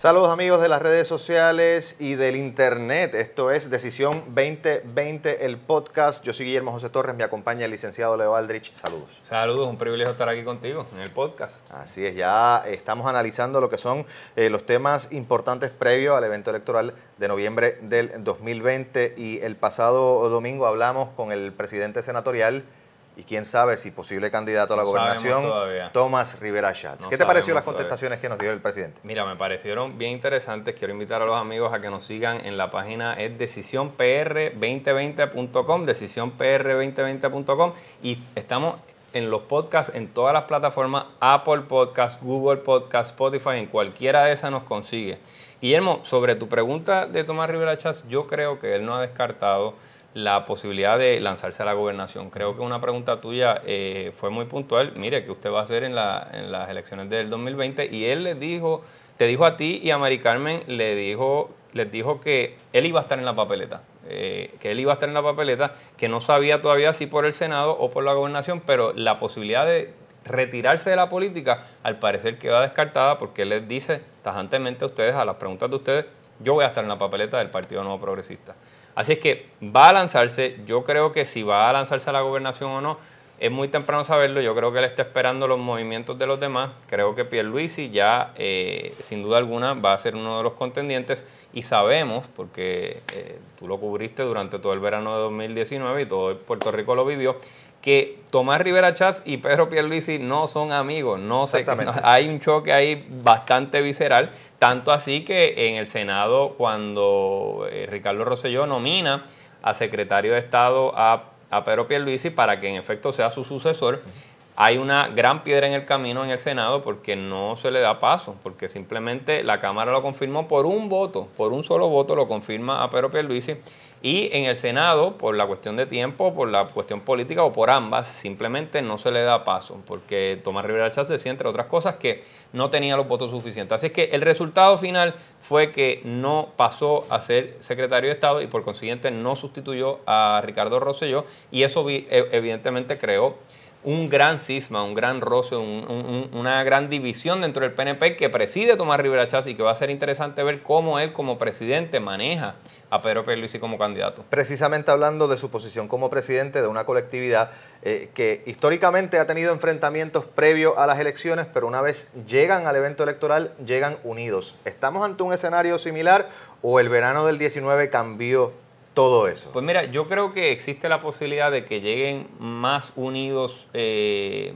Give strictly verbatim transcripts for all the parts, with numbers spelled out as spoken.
Saludos amigos de las redes sociales y del internet. Esto es Decisión veinte veinte, el podcast. Yo soy Guillermo José Torres, me acompaña el licenciado Leo Aldrich. Saludos. Saludos, un privilegio estar aquí contigo en el podcast. Así es, ya estamos analizando lo que son eh, los temas importantes previos al evento electoral de noviembre del dos mil veinte. Y el pasado domingo hablamos con el presidente senatorial y quién sabe si posible candidato a la no gobernación, Tomás Rivera Schatz. No ¿Qué te pareció las contestaciones todavía que nos dio el presidente? Mira, me parecieron bien interesantes. Quiero invitar a los amigos a que nos sigan en la página, es decisión p r veinte veinte punto com, decisión p r veinte veinte punto com, y estamos en los podcasts, en todas las plataformas, Apple Podcasts, Google Podcasts, Spotify, en cualquiera de esas nos consigue. Guillermo, sobre tu pregunta de Tomás Rivera Schatz, yo creo que él no ha descartado la posibilidad de lanzarse a la gobernación. Creo que una pregunta tuya eh, fue muy puntual. Mire, ¿qué usted va a hacer en, la, en las elecciones del dos mil veinte? Y él les dijo, te dijo a ti y a Mari Carmen, le dijo, les dijo que él iba a estar en la papeleta. Eh, que él iba a estar en la papeleta, que no sabía todavía si por el Senado o por la gobernación, pero la posibilidad de retirarse de la política al parecer queda descartada, porque él les dice tajantemente a ustedes, a las preguntas de ustedes, yo voy a estar en la papeleta del Partido Nuevo Progresista. Así es que va a lanzarse. Yo creo que si va a lanzarse a la gobernación o no, es muy temprano saberlo. Yo creo que él está esperando los movimientos de los demás. Creo que Pierluisi ya, eh, sin duda alguna, va a ser uno de los contendientes. Y sabemos, porque eh, tú lo cubriste durante todo el verano de dos mil diecinueve y todo Puerto Rico lo vivió, que Tomás Rivera Schatz y Pedro Pierluisi no son amigos. No se, no, hay un choque ahí bastante visceral. Tanto así que en el Senado, cuando eh, Ricardo Rosselló nomina a secretario de Estado a, a Pedro Pierluisi para que en efecto sea su sucesor, hay una gran piedra en el camino en el Senado porque no se le da paso, porque simplemente la Cámara lo confirmó por un voto, por un solo voto lo confirma a Pedro Pierluisi, y en el Senado, por la cuestión de tiempo, por la cuestión política o por ambas, simplemente no se le da paso, porque Tomás Rivera Schatz decía, entre otras cosas, que no tenía los votos suficientes. Así que el resultado final fue que no pasó a ser secretario de Estado y por consiguiente no sustituyó a Ricardo Rosselló, y eso evidentemente creó un gran cisma, un gran roce, un, un, una gran división dentro del P N P que preside Tomás Rivera Schatz, y que va a ser interesante ver cómo él como presidente maneja a Pedro Pierluisi como candidato. Precisamente hablando de su posición como presidente de una colectividad eh, que históricamente ha tenido enfrentamientos previos a las elecciones, pero una vez llegan al evento electoral, llegan unidos. ¿Estamos ante un escenario similar o el verano del diecinueve cambió todo eso? Pues mira, yo creo que existe la posibilidad de que lleguen más unidos eh,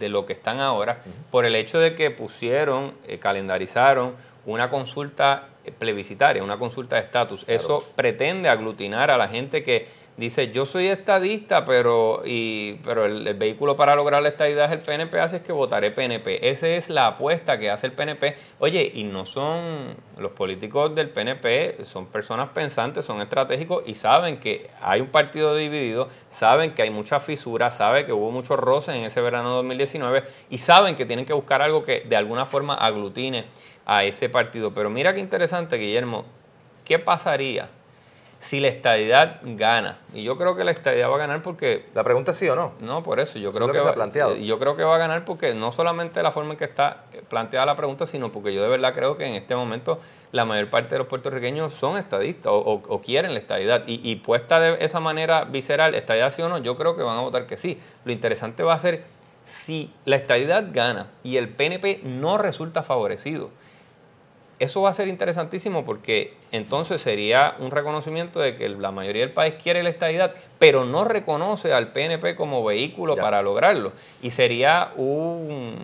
de lo que están ahora, uh-huh, por el hecho de que pusieron, eh, calendarizaron una consulta plebiscitaria, una consulta de estatus. Claro. Eso pretende aglutinar a la gente que dice, yo soy estadista, pero, y, pero el, el vehículo para lograr la estadidad es el P N P, así es que votaré P N P. Esa es la apuesta que hace el P N P. Oye, y no son los políticos del P N P, son personas pensantes, son estratégicos y saben que hay un partido dividido, saben que hay muchas fisuras, saben que hubo muchos roces en ese verano dos mil diecinueve y saben que tienen que buscar algo que de alguna forma aglutine a ese partido. Pero mira qué interesante, Guillermo, ¿qué pasaría si la estadidad gana? Y yo creo que la estadidad va a ganar porque... La pregunta es sí o no. No, por eso. Yo creo que, que se ha planteado. Yo creo que va a ganar porque no solamente la forma en que está planteada la pregunta, sino porque yo de verdad creo que en este momento la mayor parte de los puertorriqueños son estadistas o, o, o quieren la estadidad. Y, y puesta de esa manera visceral, estadidad sí o no, yo creo que van a votar que sí. Lo interesante va a ser si la estadidad gana y el P N P no resulta favorecido. Eso va a ser interesantísimo porque entonces sería un reconocimiento de que la mayoría del país quiere la estadidad, pero no reconoce al P N P como vehículo ya para lograrlo. Y sería un,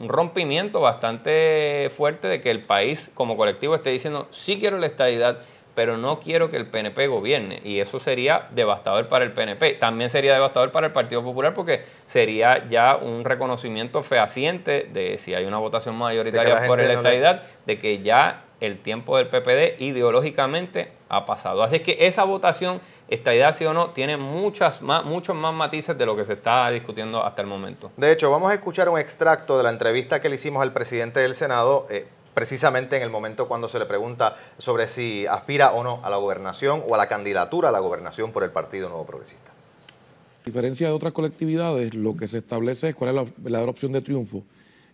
un rompimiento bastante fuerte de que el país como colectivo esté diciendo, sí quiero la estadidad, pero no quiero que el P N P gobierne. Y eso sería devastador para el P N P. También sería devastador para el Partido Popular porque sería ya un reconocimiento fehaciente de si hay una votación mayoritaria por la estadidad, de que ya el tiempo del P P D ideológicamente ha pasado. Así que esa votación, estadidad sí o no, tiene muchas más, muchos más matices de lo que se está discutiendo hasta el momento. De hecho, vamos a escuchar un extracto de la entrevista que le hicimos al presidente del Senado, eh, precisamente en el momento cuando se le pregunta sobre si aspira o no a la gobernación o a la candidatura a la gobernación por el Partido Nuevo Progresista. A diferencia de otras colectividades, lo que se establece es cuál es la verdadera opción de triunfo.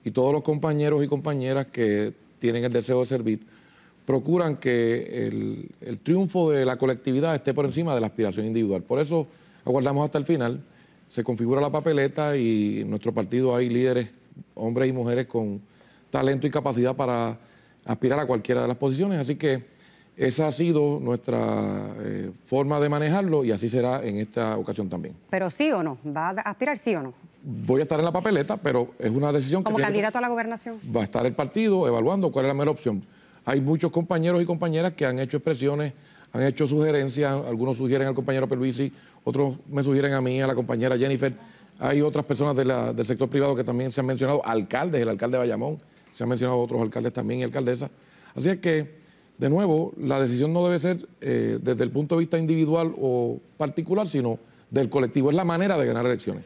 Y todos los compañeros y compañeras que tienen el deseo de servir, procuran que el, el triunfo de la colectividad esté por encima de la aspiración individual. Por eso aguardamos hasta el final, se configura la papeleta y en nuestro partido hay líderes, hombres y mujeres con talento y capacidad para aspirar a cualquiera de las posiciones. Así que esa ha sido nuestra eh, forma de manejarlo y así será en esta ocasión también. ¿Pero sí o no? ¿Va a aspirar sí o no? Voy a estar en la papeleta, pero es una decisión que... ¿Como candidato a la gobernación? Va a estar el partido evaluando cuál es la mejor opción. Hay muchos compañeros y compañeras que han hecho expresiones, han hecho sugerencias, algunos sugieren al compañero Pierluisi, otros me sugieren a mí, a la compañera Jennifer. Hay otras personas de la, del sector privado que también se han mencionado, alcaldes, el alcalde de Bayamón, se han mencionado otros alcaldes también y alcaldesas. Así es que, de nuevo, la decisión no debe ser eh, desde el punto de vista individual o particular, sino del colectivo. Es la manera de ganar elecciones.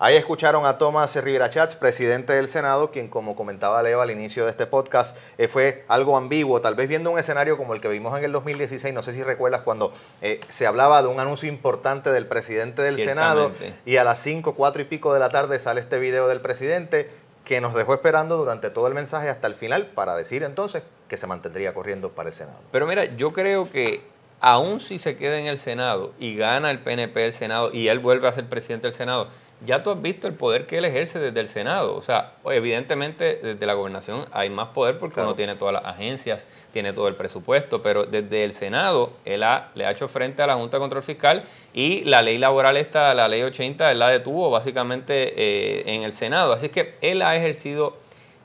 Ahí escucharon a Tomás Rivera Schatz, presidente del Senado, quien, como comentaba Leo al inicio de este podcast, eh, fue algo ambiguo, tal vez viendo un escenario como el que vimos en el dos mil dieciséis, no sé si recuerdas cuando eh, se hablaba de un anuncio importante del presidente del Senado y a las cinco, cuatro y pico de la tarde sale este video del presidente que nos dejó esperando durante todo el mensaje hasta el final para decir entonces que se mantendría corriendo para el Senado. Pero mira, yo creo que aún si se queda en el Senado y gana el P N P el Senado y él vuelve a ser presidente del Senado, ya tú has visto el poder que él ejerce desde el Senado. O sea, evidentemente desde la gobernación hay más poder porque claro, uno tiene todas las agencias, tiene todo el presupuesto, pero desde el Senado él ha, le ha hecho frente a la Junta de Control Fiscal y la ley laboral esta, la ley ochenta, él la detuvo básicamente eh, en el Senado. Así que él ha ejercido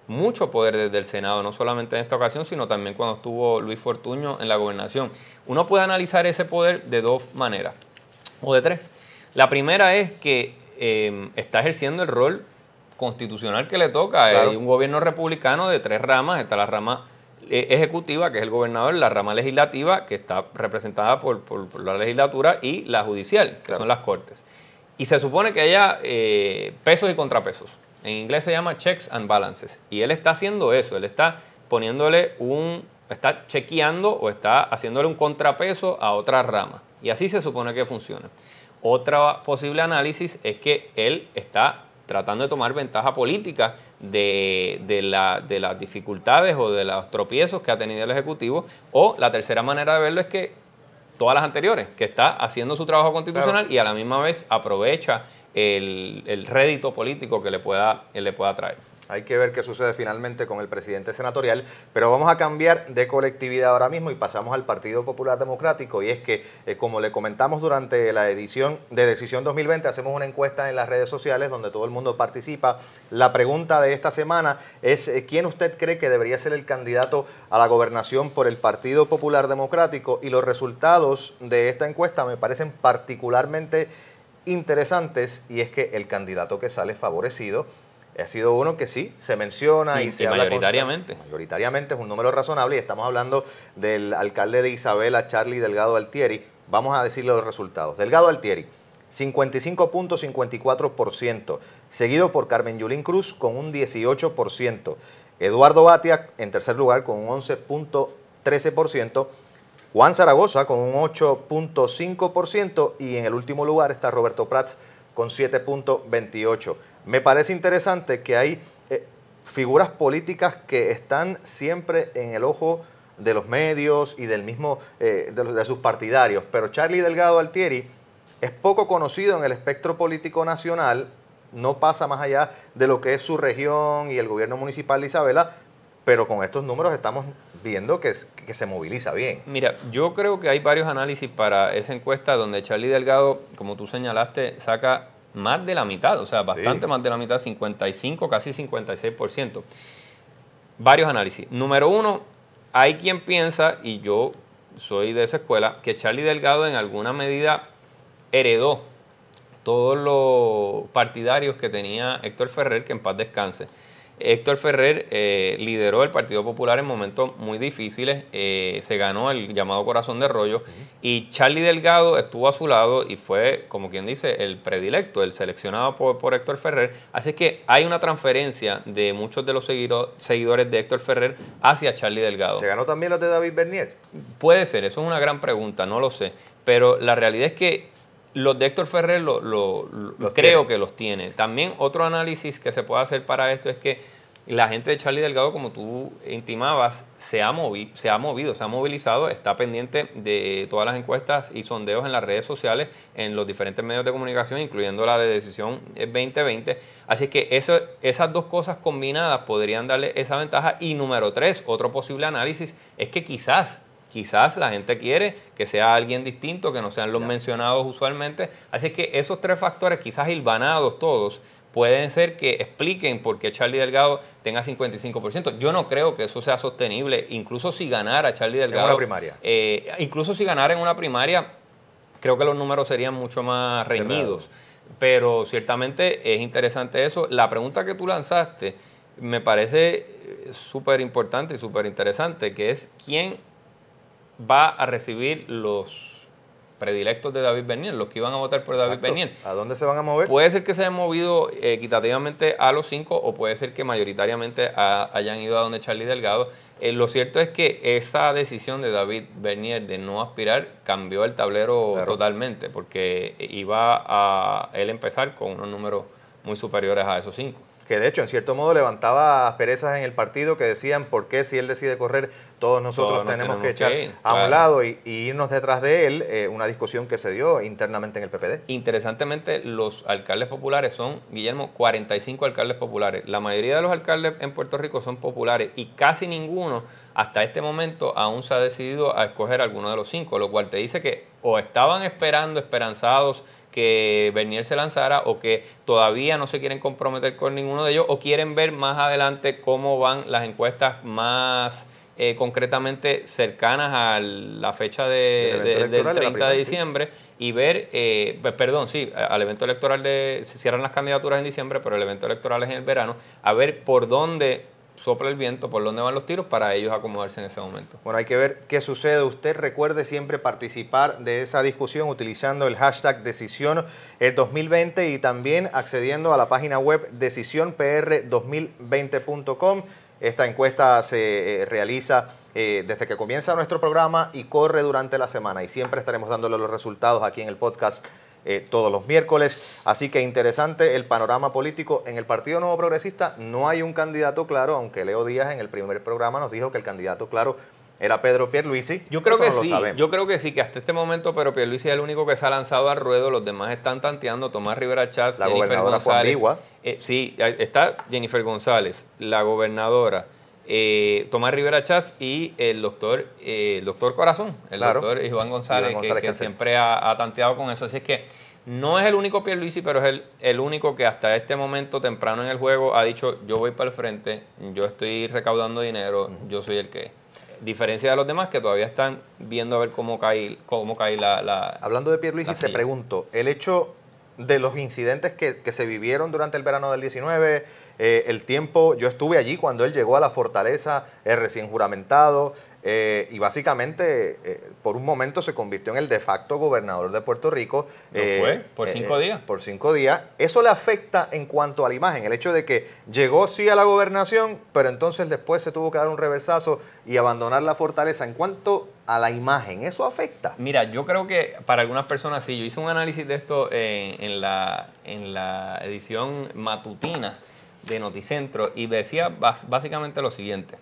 mucho poder desde el Senado, no solamente en esta ocasión, sino también cuando estuvo Luis Fortuño en la gobernación. Uno puede analizar ese poder de dos maneras, o de tres. La primera es que Eh, está ejerciendo el rol constitucional que le toca. Claro. Hay un gobierno republicano de tres ramas. Está la rama ejecutiva, que es el gobernador, la rama legislativa, que está representada por, por, por la legislatura, y la judicial, que claro, son las cortes. Y se supone que haya eh, pesos y contrapesos. En inglés se llama checks and balances. Y él está haciendo eso. Él está poniéndole un... está chequeando o está haciéndole un contrapeso a otra rama. Y así se supone que funciona. Otro posible análisis es que él está tratando de tomar ventaja política de, de, la, de las dificultades o de los tropiezos que ha tenido el Ejecutivo. O la tercera manera de verlo es que todas las anteriores, que está haciendo su trabajo constitucional claro, y a la misma vez aprovecha el, el rédito político que le pueda, le pueda traer. Hay que ver qué sucede finalmente con el presidente senatorial, pero vamos a cambiar de colectividad ahora mismo y pasamos al Partido Popular Democrático, y es que, eh, como le comentamos durante la edición de Decisión dos mil veinte, hacemos una encuesta en las redes sociales donde todo el mundo participa. La pregunta de esta semana es eh, ¿quién usted cree que debería ser el candidato a la gobernación por el Partido Popular Democrático? Y los resultados de esta encuesta me parecen particularmente interesantes, y es que el candidato que sale favorecido ha sido uno que sí se menciona y, y se y habla mayoritariamente. Constante. Mayoritariamente es un número razonable y estamos hablando del alcalde de Isabela, Charlie Delgado Altieri. Vamos a decirle los resultados. Delgado Altieri, cincuenta y cinco punto cincuenta y cuatro por ciento, seguido por Carmen Yulín Cruz con un dieciocho por ciento. Eduardo Batia en tercer lugar con un once punto trece por ciento. Juan Zaragoza con un ocho punto cinco por ciento y en el último lugar está Roberto Prats con siete punto veintiocho por ciento. Me parece interesante que hay eh, figuras políticas que están siempre en el ojo de los medios y del mismo eh, de, los, de sus partidarios, pero Charlie Delgado Altieri es poco conocido en el espectro político nacional, no pasa más allá de lo que es su región y el gobierno municipal de Isabela, pero con estos números estamos viendo que, que se moviliza bien. Mira, yo creo que hay varios análisis para esa encuesta donde Charlie Delgado, como tú señalaste, saca más de la mitad, o sea, bastante sí, más de la mitad, cincuenta y cinco, casi cincuenta y seis por ciento. Varios análisis. Número uno, hay quien piensa, y yo soy de esa escuela, que Charlie Delgado en alguna medida heredó todos los partidarios que tenía Héctor Ferrer, que en paz descanse. Héctor Ferrer eh, lideró el Partido Popular en momentos muy difíciles, eh, se ganó el llamado corazón de rollo, uh-huh, y Charlie Delgado estuvo a su lado y fue, como quien dice, el predilecto, el seleccionado por, por Héctor Ferrer. Así que hay una transferencia de muchos de los seguido, seguidores de Héctor Ferrer hacia Charlie Delgado. ¿Se ganó también los de David Bernier? Puede ser, eso es una gran pregunta, no lo sé, pero la realidad es que los de Héctor Ferrer lo, lo, lo, creo tiene. que los tiene. También otro análisis que se puede hacer para esto es que La gente de Charlie Delgado, como tú intimabas, se ha, movi- se ha movido, se ha movilizado, está pendiente de todas las encuestas y sondeos en las redes sociales, en los diferentes medios de comunicación, incluyendo la de Decisión veinte veinte. Así que eso, esas dos cosas combinadas podrían darle esa ventaja. Y número tres, otro posible análisis, es que quizás, quizás la gente quiere que sea alguien distinto, que no sean los ya. mencionados usualmente. Así que esos tres factores, quizás hilvanados todos, pueden ser que expliquen por qué Charlie Delgado tenga cincuenta y cinco por ciento. Yo no creo que eso sea sostenible, incluso si ganara Charlie Delgado. En una primaria. Eh, incluso si ganara en una primaria, creo que los números serían mucho más reñidos. Cerrado. Pero ciertamente es interesante eso. La pregunta que tú lanzaste me parece súper importante y súper interesante, que es quién va a recibir los predilectos de David Bernier, los que iban a votar por Exacto. David Bernier. ¿A dónde se van a mover? Puede ser que se hayan movido equitativamente a los cinco, o puede ser que mayoritariamente a, hayan ido a donde Charlie Delgado. Eh, lo cierto es que esa decisión de David Bernier de no aspirar cambió el tablero claro. totalmente, porque iba a él empezar con unos números muy superiores a esos cinco. Que de hecho, en cierto modo, levantaba asperezas en el partido que decían por qué si él decide correr, todos nosotros todos tenemos, tenemos que echar que ir, a claro. un lado y, y irnos detrás de él, eh, una discusión que se dio internamente en el P P D. Interesantemente, los alcaldes populares son, Guillermo, cuarenta y cinco alcaldes populares. La mayoría de los alcaldes en Puerto Rico son populares y casi ninguno hasta este momento aún se ha decidido a escoger alguno de los cinco, lo cual te dice que o estaban esperando, esperanzados, que Bernier se lanzara, o que todavía no se quieren comprometer con ninguno de ellos, o quieren ver más adelante cómo van las encuestas más eh, concretamente cercanas a la fecha de, de, del treinta de diciembre y ver, eh, perdón, sí, al evento electoral, de, se cierran las candidaturas en diciembre, pero el evento electoral es en el verano, a ver por dónde sopla el viento, por dónde van los tiros, para ellos acomodarse en ese momento. Bueno, hay que ver qué sucede. Usted recuerde siempre participar de esa discusión utilizando el hashtag Decisión dos mil veinte y también accediendo a la página web decisión p r dos mil veinte punto com. Esta encuesta se eh, realiza eh, desde que comienza nuestro programa y corre durante la semana, y siempre estaremos dándole los resultados aquí en el podcast Eh, todos los miércoles. Así que interesante el panorama político. En el Partido Nuevo Progresista no hay un candidato claro, aunque Leo Díaz en el primer programa nos dijo que el candidato claro era Pedro Pierluisi. Yo creo que sí, yo creo que sí, que hasta este momento Pedro Pierluisi es el único que se ha lanzado al ruedo, los demás están tanteando. Tomás Rivera Schatz, la gobernadora fue ambigua. Eh, sí, está Jennifer González, la gobernadora. Eh, Tomás Rivera Schatz y el doctor eh, el doctor Corazón, el claro. doctor Iván González, Iván González que, que siempre ha, ha tanteado con eso. Así es que no es el único Pierluisi, pero es el, el único que hasta este momento temprano en el juego ha dicho: yo voy para el frente, yo estoy recaudando dinero, uh-huh. yo soy el que... Diferencia de los demás que todavía están viendo a ver cómo cae, cómo cae la, la... Hablando de Pierluisi, te pregunto, el hecho de los incidentes que, que se vivieron durante el verano del diecinueve, eh, el tiempo, yo estuve allí cuando él llegó a la fortaleza, eh, recién juramentado, eh, y básicamente eh, por un momento se convirtió en el de facto gobernador de Puerto Rico. ¿No eh, fue? ¿Por cinco eh, días? Por cinco días. Eso le afecta en cuanto a la imagen, el hecho de que llegó sí a la gobernación, pero entonces después se tuvo que dar un reversazo y abandonar la fortaleza. En cuanto a la imagen, ¿eso afecta? Mira, yo creo que para algunas personas sí. Yo hice un análisis de esto en, en, la, en la edición matutina de Noticentro y decía bas, básicamente lo siguiente.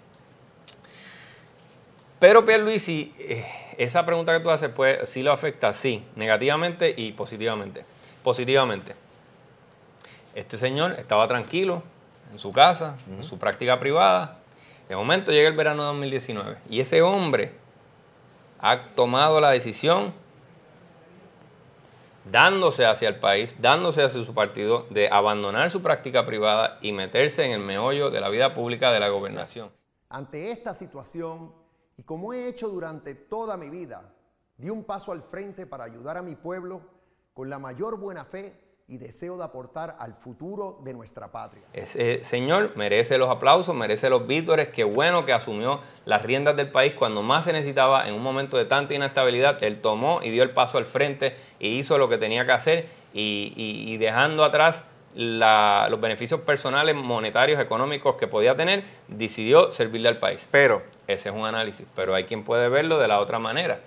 Pero Pierluisi, eh, esa pregunta que tú haces, pues sí lo afecta, sí, negativamente y positivamente. Positivamente, este señor estaba tranquilo en su casa, uh-huh. en su práctica privada. De momento llega el verano de dos mil diecinueve y ese hombre ha tomado la decisión, dándose hacia el país, dándose hacia su partido, de abandonar su práctica privada y meterse en el meollo de la vida pública de la gobernación. Ante esta situación, y como he hecho durante toda mi vida, di un paso al frente para ayudar a mi pueblo con la mayor buena fe y deseo de aportar al futuro de nuestra patria. Ese señor merece los aplausos, merece los vítores. Qué bueno que asumió las riendas del país cuando más se necesitaba, en un momento de tanta inestabilidad. Él tomó y dio el paso al frente y hizo lo que tenía que hacer, y, y, y dejando atrás la, los beneficios personales, monetarios, económicos que podía tener, decidió servirle al país. Pero ese es un análisis, pero hay quien puede verlo de la otra manera.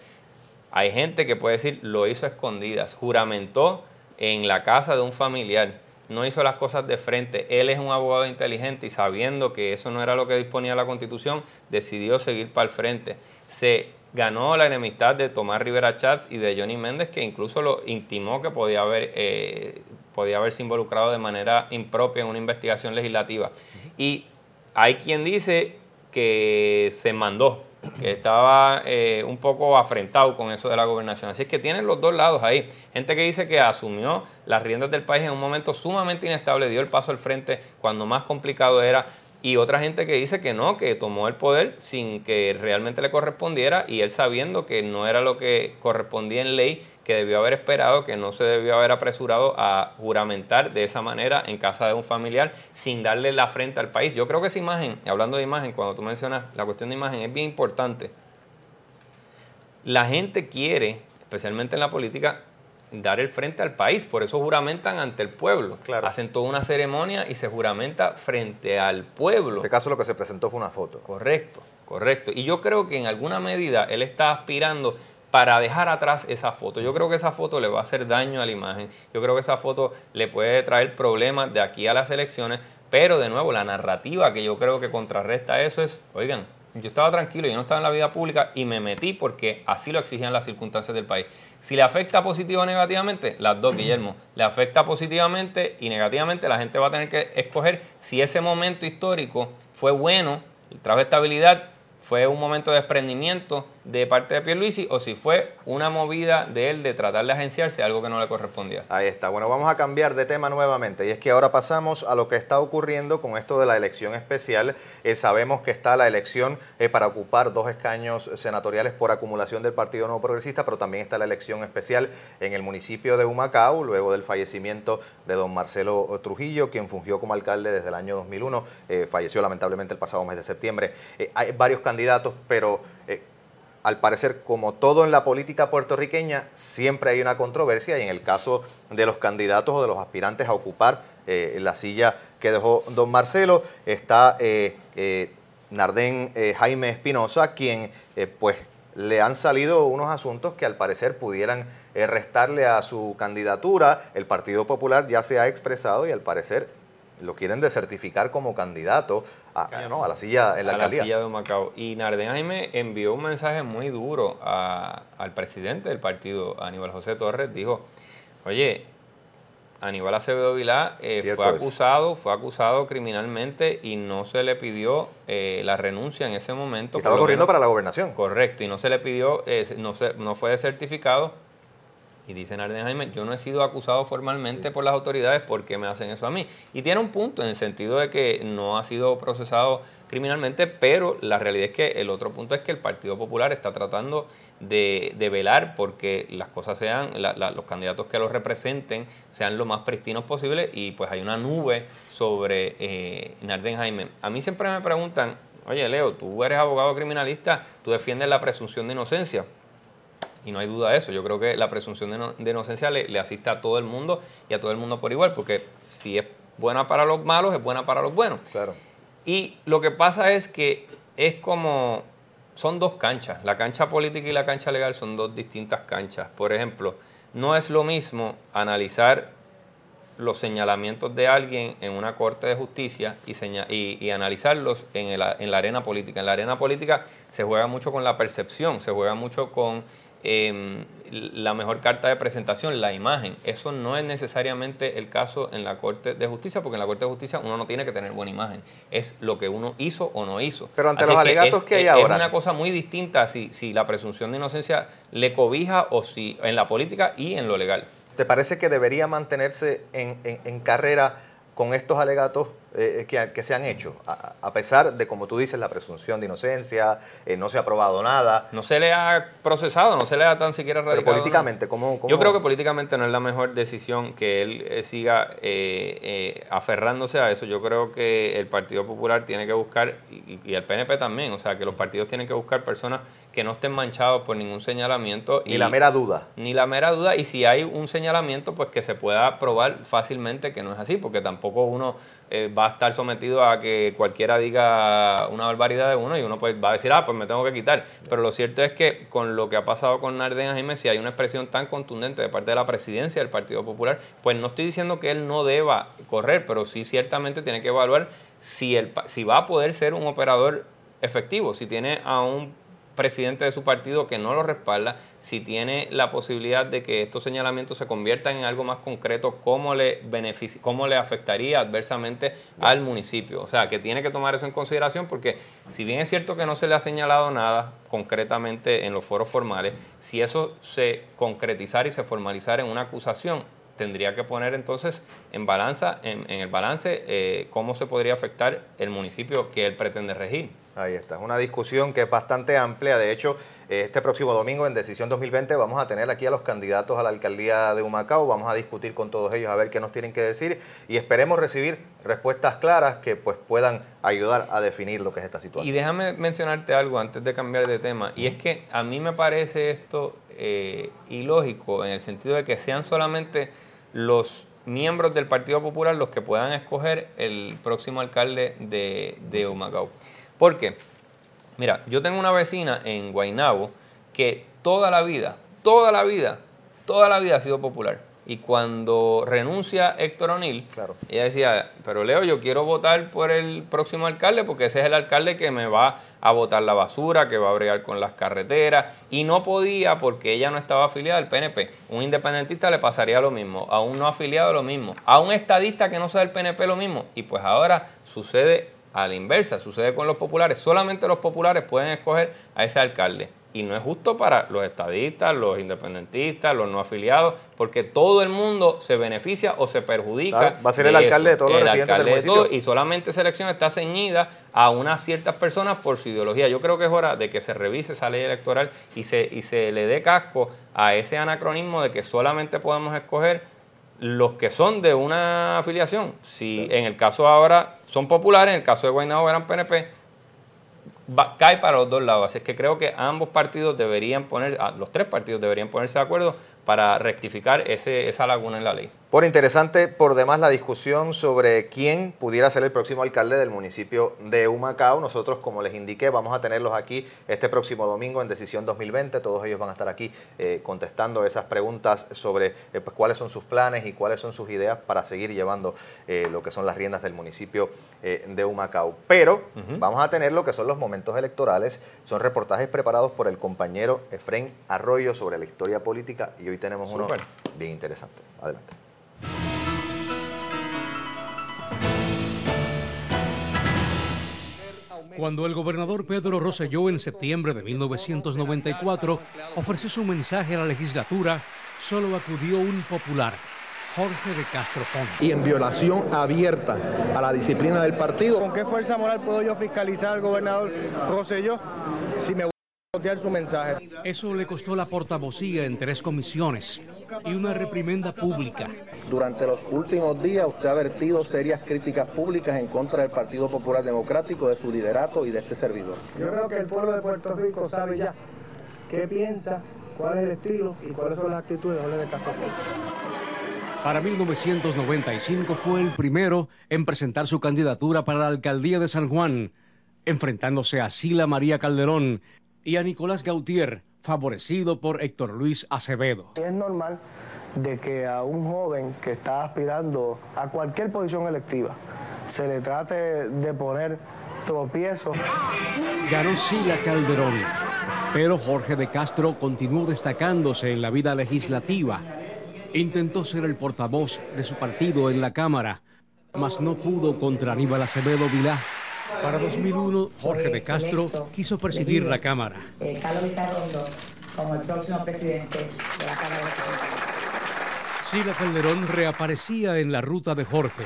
Hay gente que puede decir: lo hizo a escondidas, juramentó en la casa de un familiar, no hizo las cosas de frente. Él es un abogado inteligente y, sabiendo que eso no era lo que disponía la Constitución, decidió seguir para el frente. Se ganó la enemistad de Tomás Rivera Schatz y de Johnny Méndez, que incluso lo intimó que podía haber, eh, podía haberse involucrado de manera impropia en una investigación legislativa. Y hay quien dice que se mandó, que estaba eh, un poco afrentado con eso de la gobernación. Así es que tienen los dos lados ahí. Gente que dice que asumió las riendas del país en un momento sumamente inestable, dio el paso al frente cuando más complicado era, y otra gente que dice que no, que tomó el poder sin que realmente le correspondiera, y él sabiendo que no era lo que correspondía en ley, que debió haber esperado, que no se debió haber apresurado a juramentar de esa manera en casa de un familiar sin darle la afrenta al país. Yo creo que esa imagen, hablando de imagen, cuando tú mencionas la cuestión de imagen, es bien importante. La gente quiere, especialmente en la política, dar el frente al país, por eso juramentan ante el pueblo. Claro. Hacen toda una ceremonia y se juramenta frente al pueblo. En este caso lo que se presentó fue una foto. Correcto, correcto. Y yo creo que en alguna medida él está aspirando para dejar atrás esa foto. Yo creo que esa foto le va a hacer daño a la imagen. Yo creo que esa foto le puede traer problemas de aquí a las elecciones, pero de nuevo la narrativa que yo creo que contrarresta eso es, oigan, yo estaba tranquilo, yo no estaba en la vida pública y me metí porque así lo exigían las circunstancias del país. Si le afecta positiva o negativamente, las dos, Guillermo. Le afecta positivamente y negativamente, la gente va a tener que escoger si ese momento histórico fue bueno, trajo estabilidad, fue un momento de desprendimiento de parte de Pierluisi, o si fue una movida de él de tratar de agenciarse algo que no le correspondía. Ahí está. Bueno, vamos a cambiar de tema nuevamente, y es que ahora pasamos a lo que está ocurriendo con esto de la elección especial. Eh, sabemos que está la elección eh, para ocupar dos escaños senatoriales por acumulación del Partido Nuevo Progresista, pero también está la elección especial en el municipio de Humacao, luego del fallecimiento de don Marcelo Trujillo, quien fungió como alcalde desde el año dos mil uno. Eh, falleció lamentablemente el pasado mes de septiembre. Eh, hay varios candidatos, pero eh, al parecer, como todo en la política puertorriqueña, siempre hay una controversia, y en el caso de los candidatos o de los aspirantes a ocupar eh, la silla que dejó don Marcelo, está eh, eh, Nardén eh, Jaime Espinosa, quien eh, pues le han salido unos asuntos que al parecer pudieran eh, restarle a su candidatura. El Partido Popular ya se ha expresado y al parecer lo quieren desertificar como candidato a, ¿no? a la silla en la alcaldía. A la silla de Humacao. Y Nardén Jaime envió un mensaje muy duro a, al presidente del partido, Aníbal José Torres. Dijo, oye, Aníbal Acevedo Vilá eh, fue acusado, fue acusado criminalmente y no se le pidió eh, la renuncia en ese momento. Estaba corriendo para la gobernación. Correcto, y no se le pidió, eh, no, se, no fue desertificado. Y dice Nardén Jaime, yo no he sido acusado formalmente sí. por las autoridades, ¿por qué me hacen eso a mí? Y tiene un punto en el sentido de que no ha sido procesado criminalmente, pero la realidad es que el otro punto es que el Partido Popular está tratando de, de velar porque las cosas sean, la, la, los candidatos que los representen sean lo más pristinos posible, y pues hay una nube sobre eh, Nardén Jaime. A mí siempre me preguntan, oye Leo, tú eres abogado criminalista, tú defiendes la presunción de inocencia. Y no hay duda de eso. Yo creo que la presunción de, no, de inocencia le, le asiste a todo el mundo y a todo el mundo por igual, porque si es buena para los malos, es buena para los buenos. Claro. Y lo que pasa es que es como... son dos canchas. La cancha política y la cancha legal son dos distintas canchas. Por ejemplo, no es lo mismo analizar los señalamientos de alguien en una corte de justicia y, señal, y, y analizarlos en, el, en la arena política. En la arena política se juega mucho con la percepción, se juega mucho con... Eh, la mejor carta de presentación, la imagen. Eso no es necesariamente el caso en la Corte de Justicia, porque en la Corte de Justicia uno no tiene que tener buena imagen, es lo que uno hizo o no hizo. Pero ante Así los que alegatos es, que hay es, ahora. Es una cosa muy distinta si, si la presunción de inocencia le cobija o si en la política y en lo legal. ¿Te parece que debería mantenerse en, en, en carrera con estos alegatos eh, que, que se han hecho, a, a pesar de, como tú dices, la presunción de inocencia, eh, no se ha probado nada? No se le ha procesado, no se le ha tan siquiera radicado. Pero políticamente, ¿cómo, cómo? Yo creo que políticamente no es la mejor decisión que él eh, siga eh, eh, aferrándose a eso. Yo creo que el Partido Popular tiene que buscar, y, y el P N P también, o sea, que los partidos tienen que buscar personas que no estén manchados por ningún señalamiento. Ni y, la mera duda. Ni la mera duda, y si hay un señalamiento, pues que se pueda probar fácilmente que no es así, porque tampoco uno eh, va va a estar sometido a que cualquiera diga una barbaridad de uno y uno pues va a decir, ah, pues me tengo que quitar. Pero lo cierto es que con lo que ha pasado con Nardén Jiménez, si hay una expresión tan contundente de parte de la presidencia del Partido Popular, pues no estoy diciendo que él no deba correr, pero sí ciertamente tiene que evaluar si, el, si va a poder ser un operador efectivo, si tiene a un presidente de su partido que no lo respalda, si tiene la posibilidad de que estos señalamientos se conviertan en algo más concreto, cómo le beneficia, cómo le afectaría adversamente al municipio. O sea, que tiene que tomar eso en consideración porque si bien es cierto que no se le ha señalado nada concretamente en los foros formales, si eso se concretizara y se formalizara en una acusación, tendría que poner entonces en balanza, en, en el balance eh, cómo se podría afectar el municipio que él pretende regir. Ahí está, es una discusión que es bastante amplia. De hecho, este próximo domingo en Decisión dos mil veinte vamos a tener aquí a los candidatos a la alcaldía de Humacao, vamos a discutir con todos ellos a ver qué nos tienen que decir y esperemos recibir respuestas claras que pues puedan ayudar a definir lo que es esta situación. Y déjame mencionarte algo antes de cambiar de tema, y es que a mí me parece esto eh, ilógico en el sentido de que sean solamente los miembros del Partido Popular los que puedan escoger el próximo alcalde de, de Humacao. ¿Por qué? Mira, yo tengo una vecina en Guaynabo que toda la vida, toda la vida, toda la vida ha sido popular. Y cuando renuncia Héctor O'Neill, claro, ella decía, pero Leo, yo quiero votar por el próximo alcalde porque ese es el alcalde que me va a botar la basura, que va a bregar con las carreteras. Y no podía porque ella no estaba afiliada al P N P. Un independentista le pasaría lo mismo, a un no afiliado lo mismo, a un estadista que no sea del P N P lo mismo. Y pues ahora sucede a la inversa, sucede con los populares. Solamente los populares pueden escoger a ese alcalde. Y no es justo para los estadistas, los independentistas, los no afiliados, porque todo el mundo se beneficia o se perjudica. Claro, va a ser el alcalde eso, de todos los residentes del municipio. De todo, y solamente esa elección está ceñida a unas ciertas personas por su ideología. Yo creo que es hora de que se revise esa ley electoral y se, y se le dé casco a ese anacronismo de que solamente podemos escoger los que son de una afiliación. Si en el caso ahora son populares, en el caso de Guaynabo eran P N P, va, cae para los dos lados. Así es que creo que ambos partidos deberían poner, los tres partidos deberían ponerse de acuerdo para rectificar ese, esa laguna en la ley. Por interesante, por demás, la discusión sobre quién pudiera ser el próximo alcalde del municipio de Humacao. Nosotros, como les indiqué, vamos a tenerlos aquí este próximo domingo en Decisión dos mil veinte. Todos ellos van a estar aquí eh, contestando esas preguntas sobre eh, pues, cuáles son sus planes y cuáles son sus ideas para seguir llevando eh, lo que son las riendas del municipio eh, de Humacao. Pero uh-huh. vamos a tener lo que son los momentos electorales. Son reportajes preparados por el compañero Efrén Arroyo sobre la historia política y hoy tenemos Super. uno bien interesante. Adelante. Cuando el gobernador Pedro Rosselló en septiembre de mil novecientos noventa y cuatro ofreció su mensaje a la legislatura, solo acudió un popular, Jorge de Castro Font. Y en violación abierta a la disciplina del partido. ¿Con qué fuerza moral puedo yo fiscalizar al gobernador Rosselló si me voy a botear su mensaje? Eso le costó la portavocía en tres comisiones y una reprimenda pública. Durante los últimos días usted ha vertido serias críticas públicas en contra del Partido Popular Democrático, de su liderato y de este servidor. Yo creo que el pueblo de Puerto Rico sabe ya qué piensa, cuál es el estilo y cuáles son las actitudes de Castro Font. Para mil novecientos noventa y cinco fue el primero en presentar su candidatura para la alcaldía de San Juan, enfrentándose a Sila María Calderón y a Nicolás Gautier, favorecido por Héctor Luis Acevedo. Es normal de que a un joven que está aspirando a cualquier posición electiva se le trate de poner tropiezos. Ganó Sila Calderón, pero Jorge de Castro continuó destacándose en la vida legislativa. Intentó ser el portavoz de su partido en la Cámara, mas no pudo contra Aníbal Acevedo Vilá. Para dos mil uno, Jorge de Castro quiso presidir la Cámara. Carlos Vicarondo como el próximo presidente de la Cámara de Comercio. Sila Calderón reaparecía en la ruta de Jorge.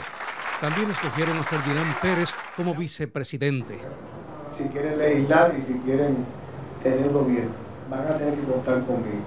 También escogieron a Ferdinand Pérez como vicepresidente. Si quieren legislar y si quieren tener gobierno, van a tener que contar conmigo.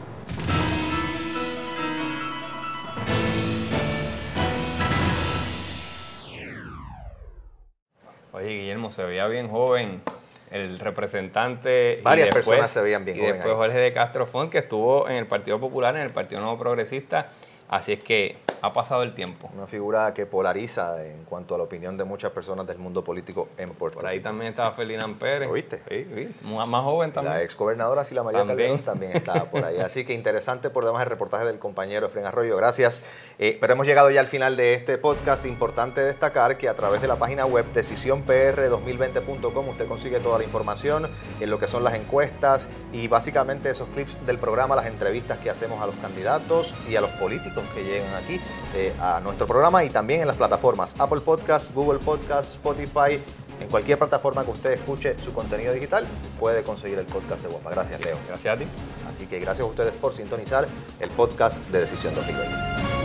Oye, Guillermo, se veía bien joven el representante. Varias después, personas se veían bien joven. Y después ahí. Jorge de Castro Font, que estuvo en el Partido Popular, en el Partido Nuevo Progresista. Así es que ha pasado el tiempo. Una figura que polariza en cuanto a la opinión de muchas personas del mundo político en Puerto Rico. Por ahí también estaba Ferdinand Pérez. ¿Lo viste? Sí, sí. Más, más joven también. La exgobernadora Sila María Calderón también estaba por ahí. Así que interesante por demás el reportaje del compañero Efrén Arroyo. Gracias. Eh, pero hemos llegado ya al final de este podcast. Importante destacar que a través de la página web decisión p r dos mil veinte punto com usted consigue toda la información en lo que son las encuestas y básicamente esos clips del programa, las entrevistas que hacemos a los candidatos y a los políticos que llegan aquí eh, a nuestro programa, y también en las plataformas Apple Podcasts, Google Podcasts, Spotify. En cualquier plataforma que usted escuche su contenido digital, puede conseguir el podcast de Guapa. Gracias, Leo. Gracias a ti. Así que gracias a ustedes por sintonizar el podcast de Decisión dos mil veinte.